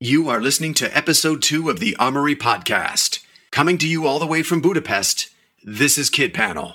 You are listening to episode 2 of the Armory Podcast. Coming to you all the way from Budapest, this is Kid Panel.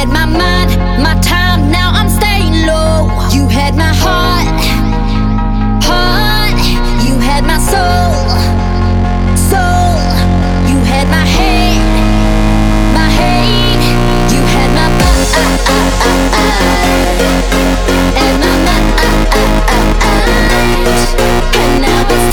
had my mind, my time, now I'm staying low. You had my heart, heart. You had my soul, soul. You had my head, my head. You had my body, and my mind. And now it's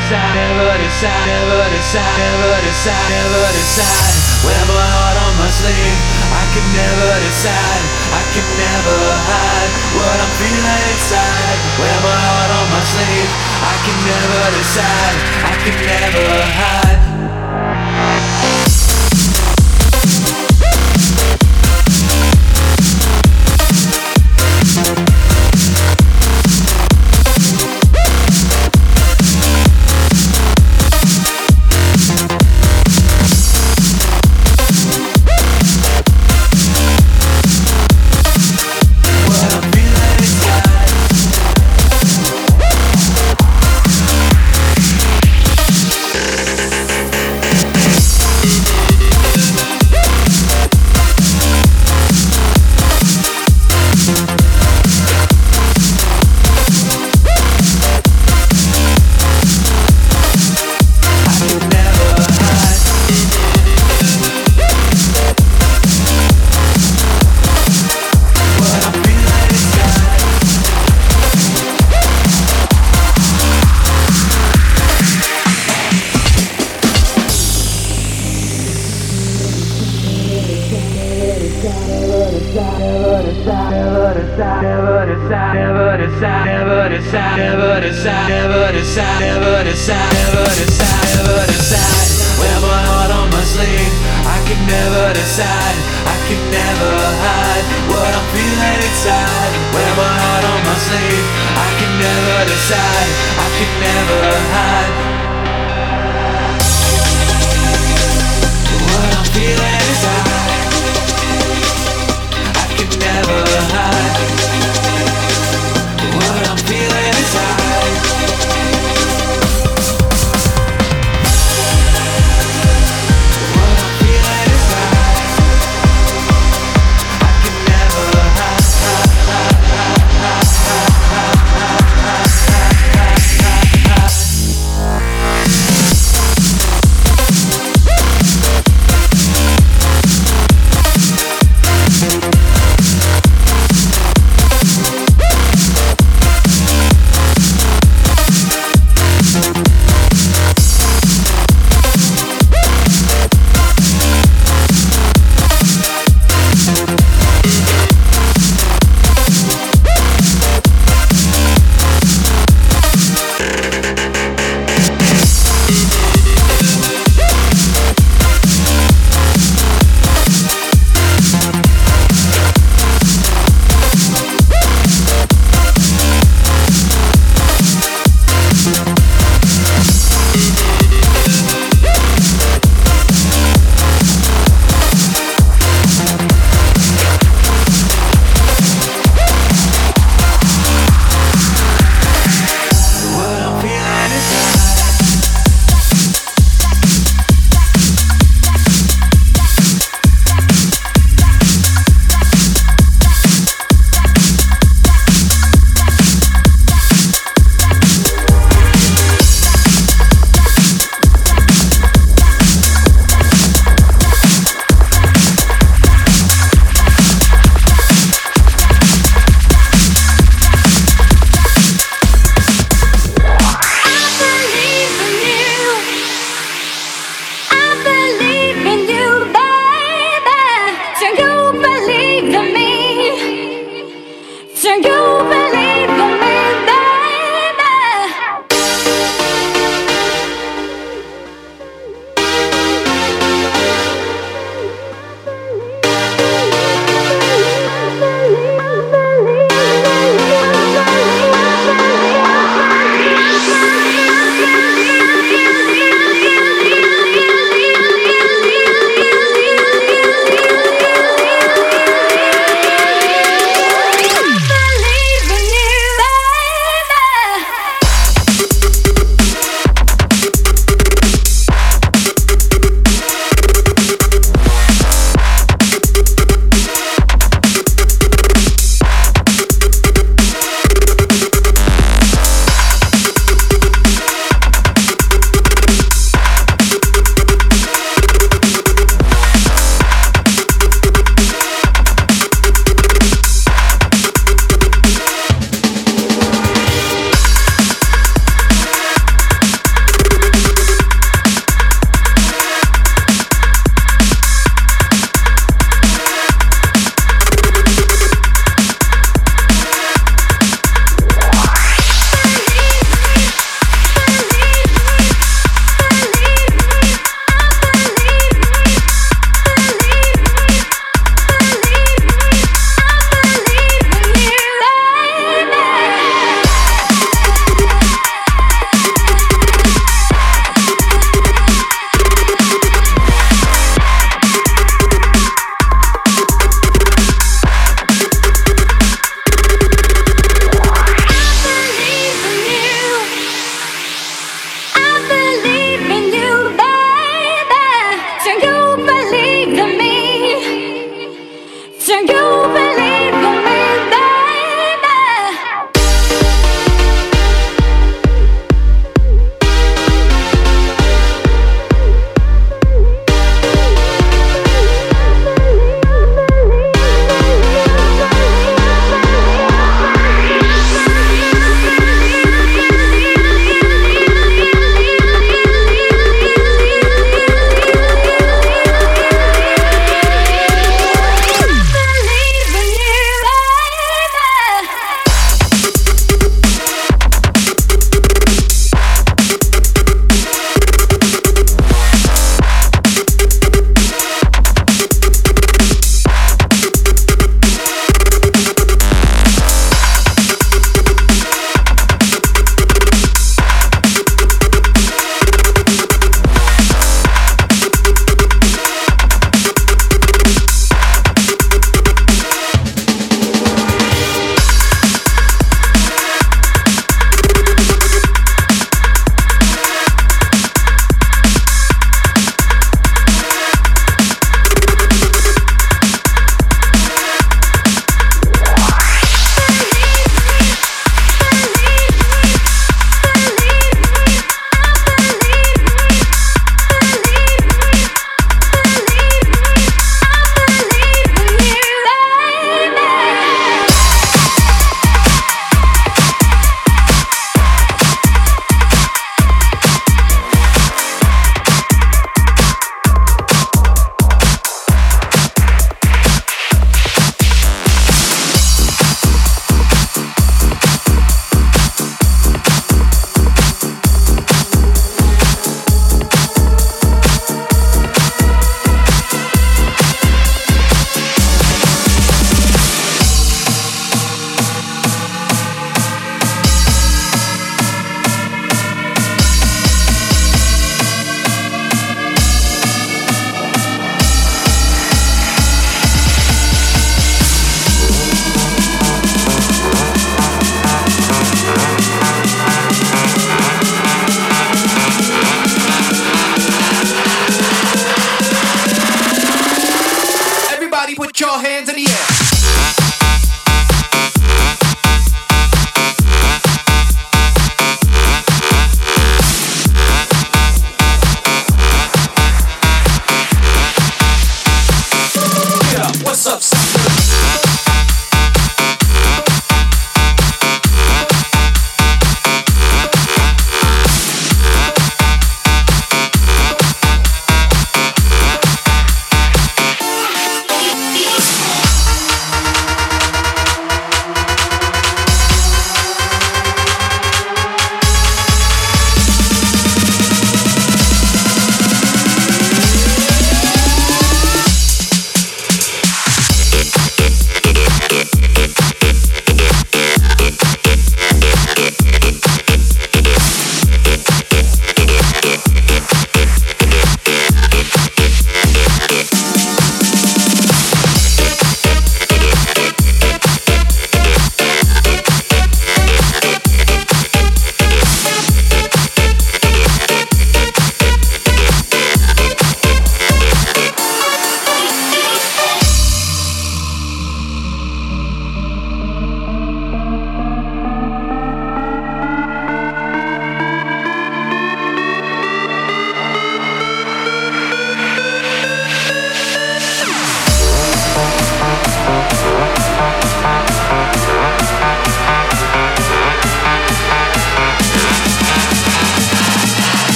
never decide. Wear my heart on my sleeve. I can never decide. I can never hide what I'm feeling inside. Wear my heart on my sleeve. I can never decide. I can never hide. Never decide. Wear my heart on my sleeve. I can never decide. I can never hide what I'm feeling inside. Wear my heart on my sleeve. I can never decide. I can never hide what I'm feeling inside. I can never hide what I'm feeling inside. Put your hands in the air.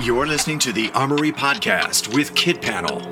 You're listening to The Armory Podcast with Kid Panel.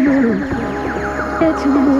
It's a move.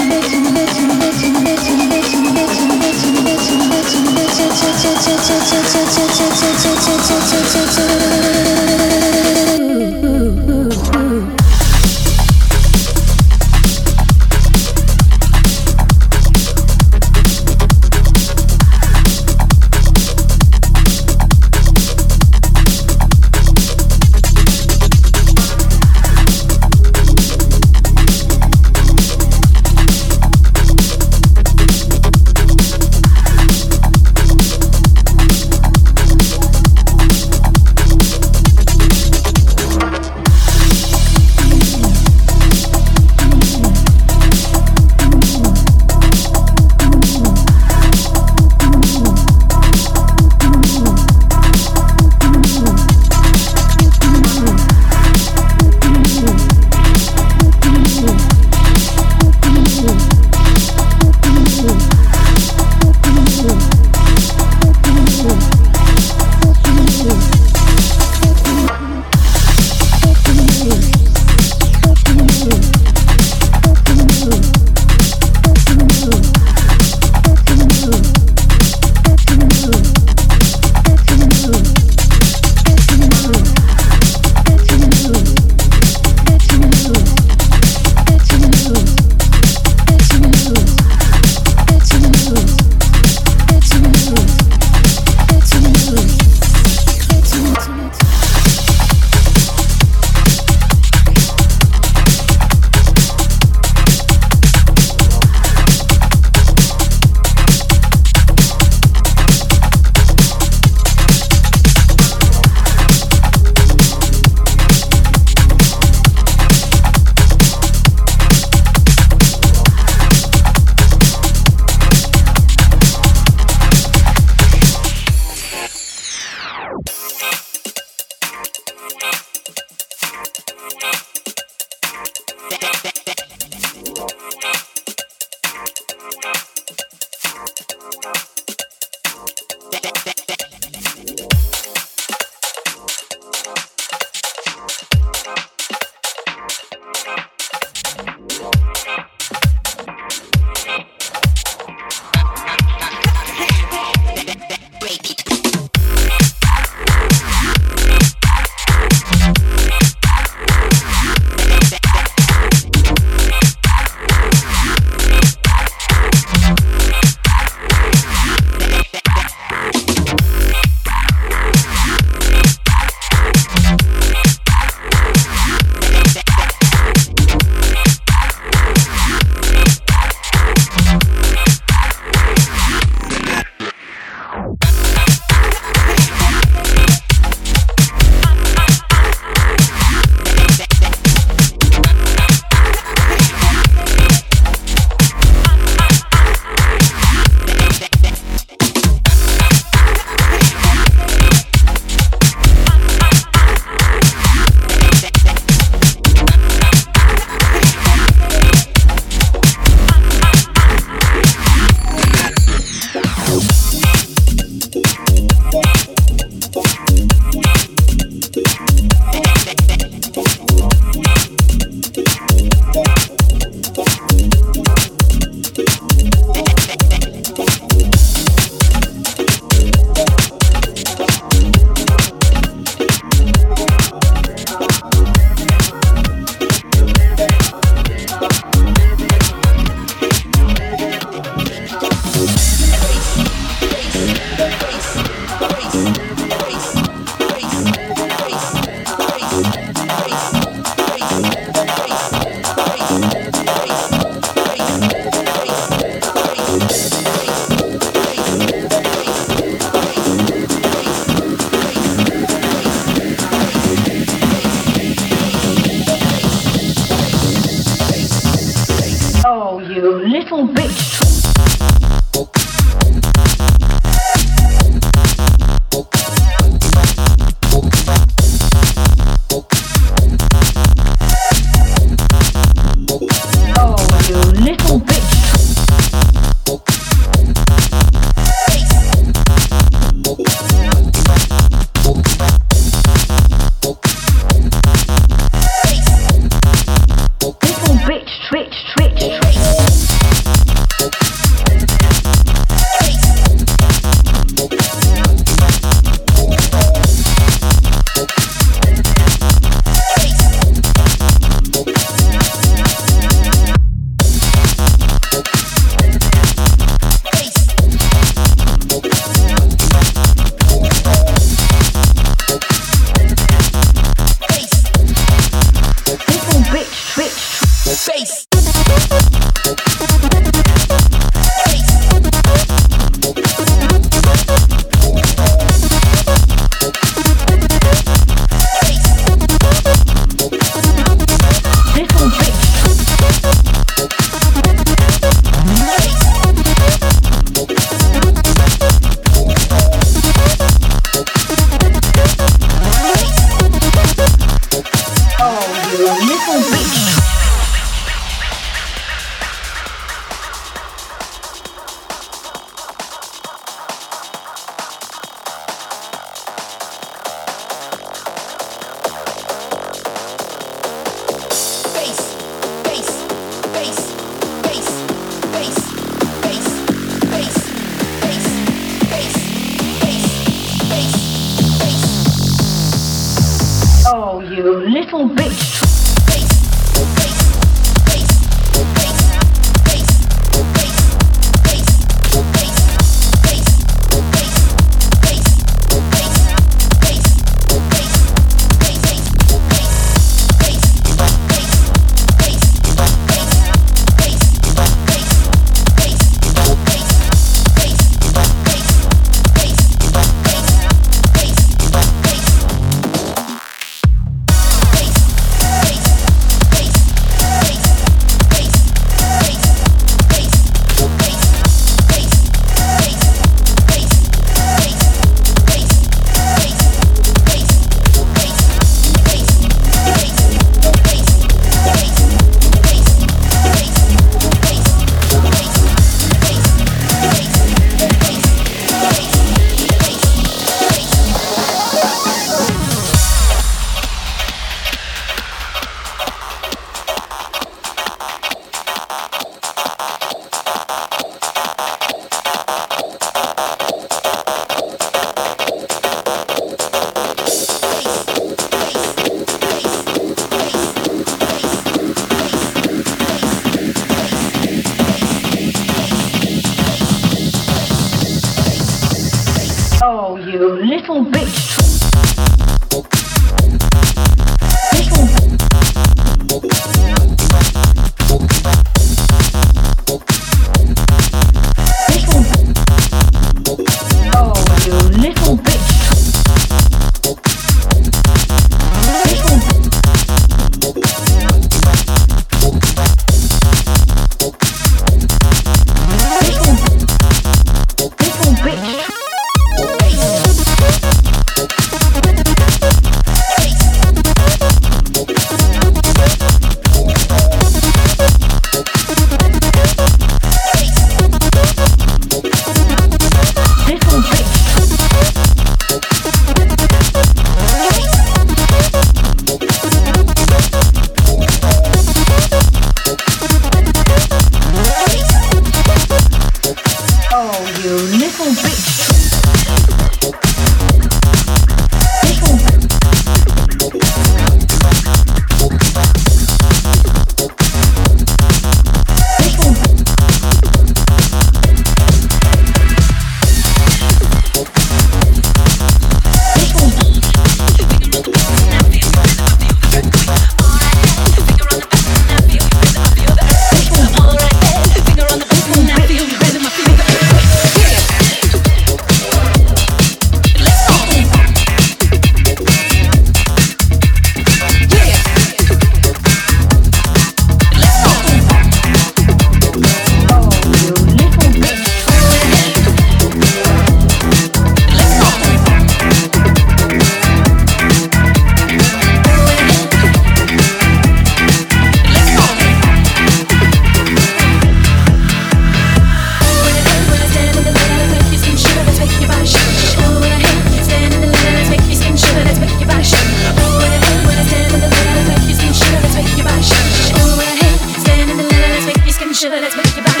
motion. Let's make your body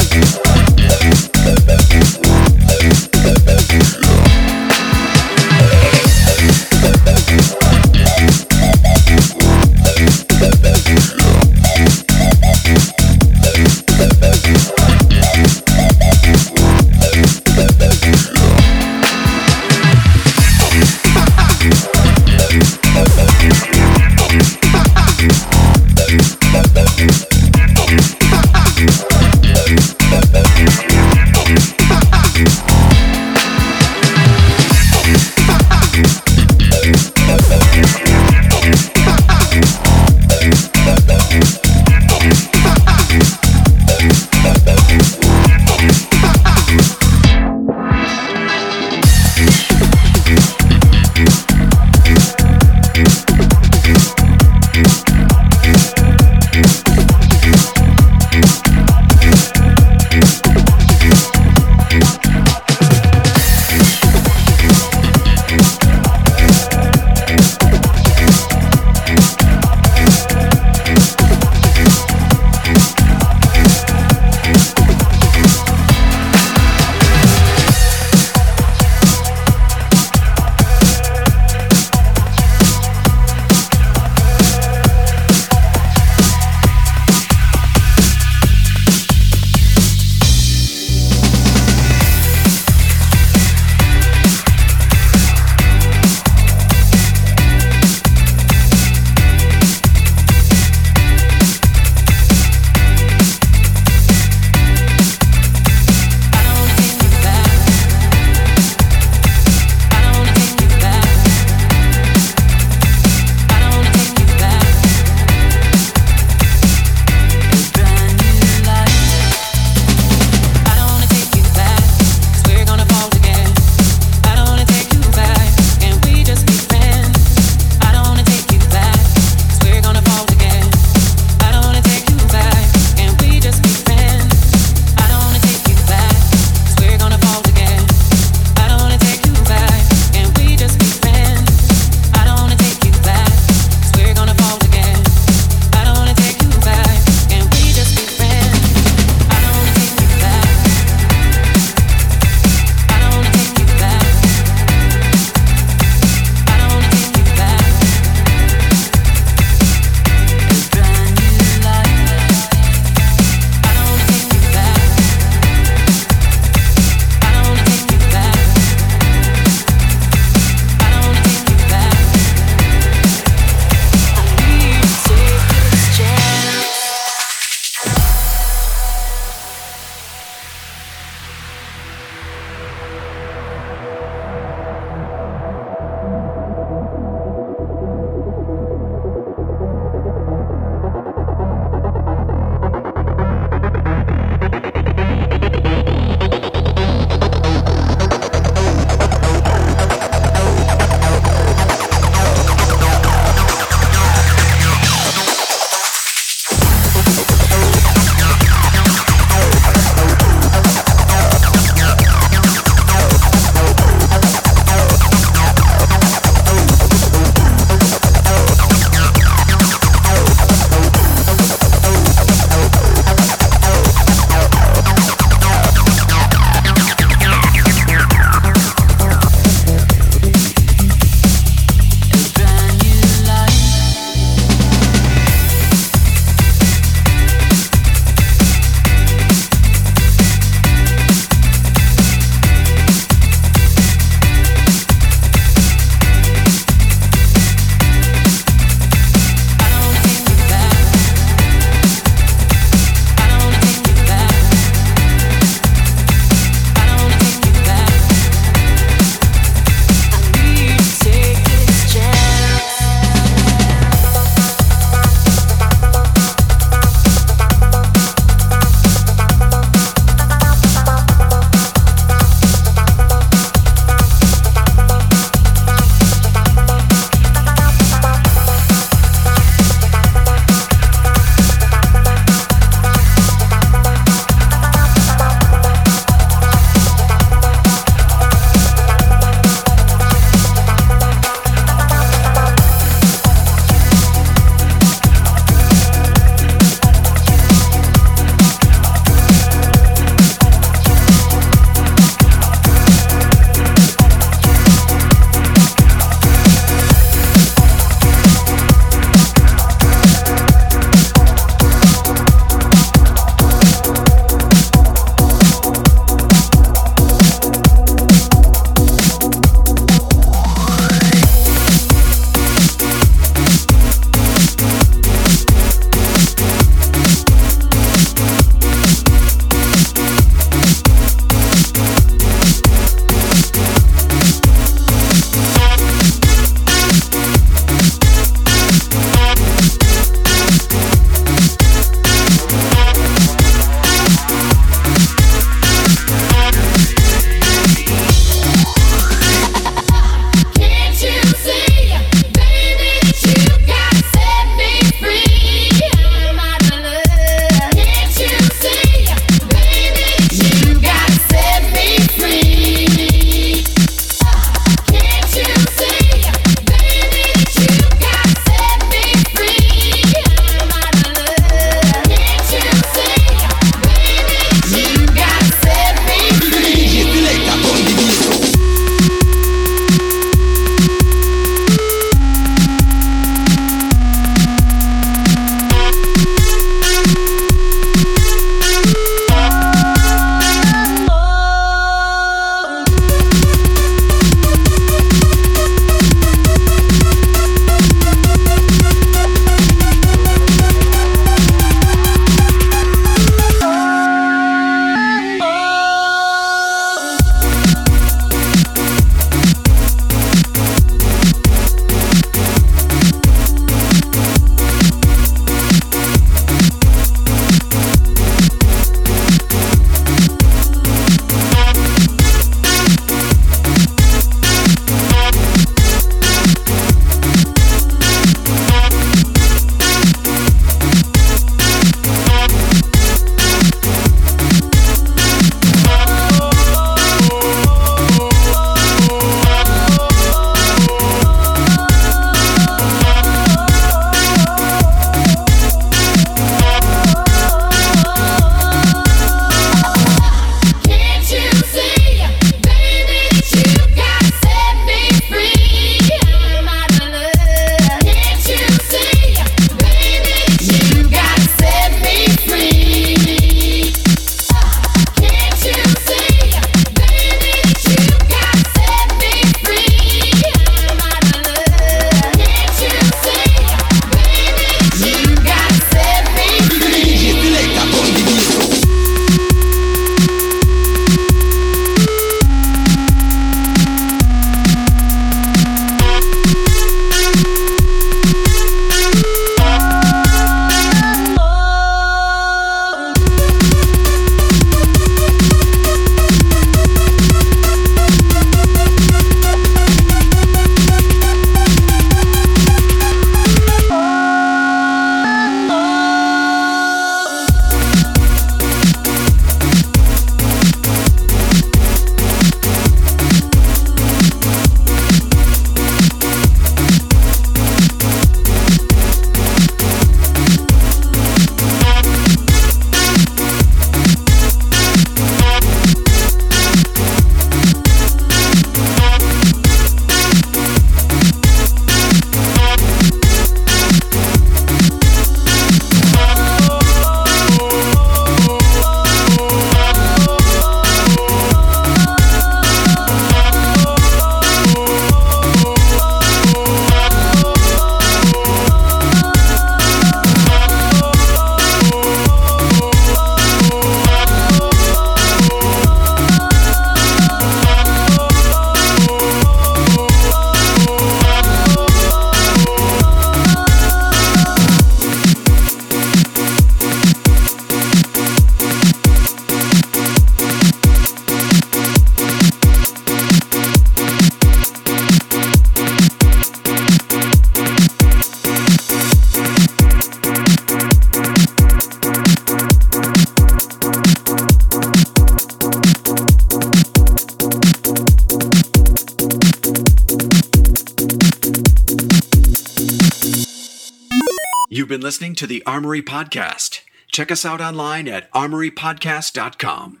You've been listening to The Armory Podcast. Check us out online at armorypodcast.com.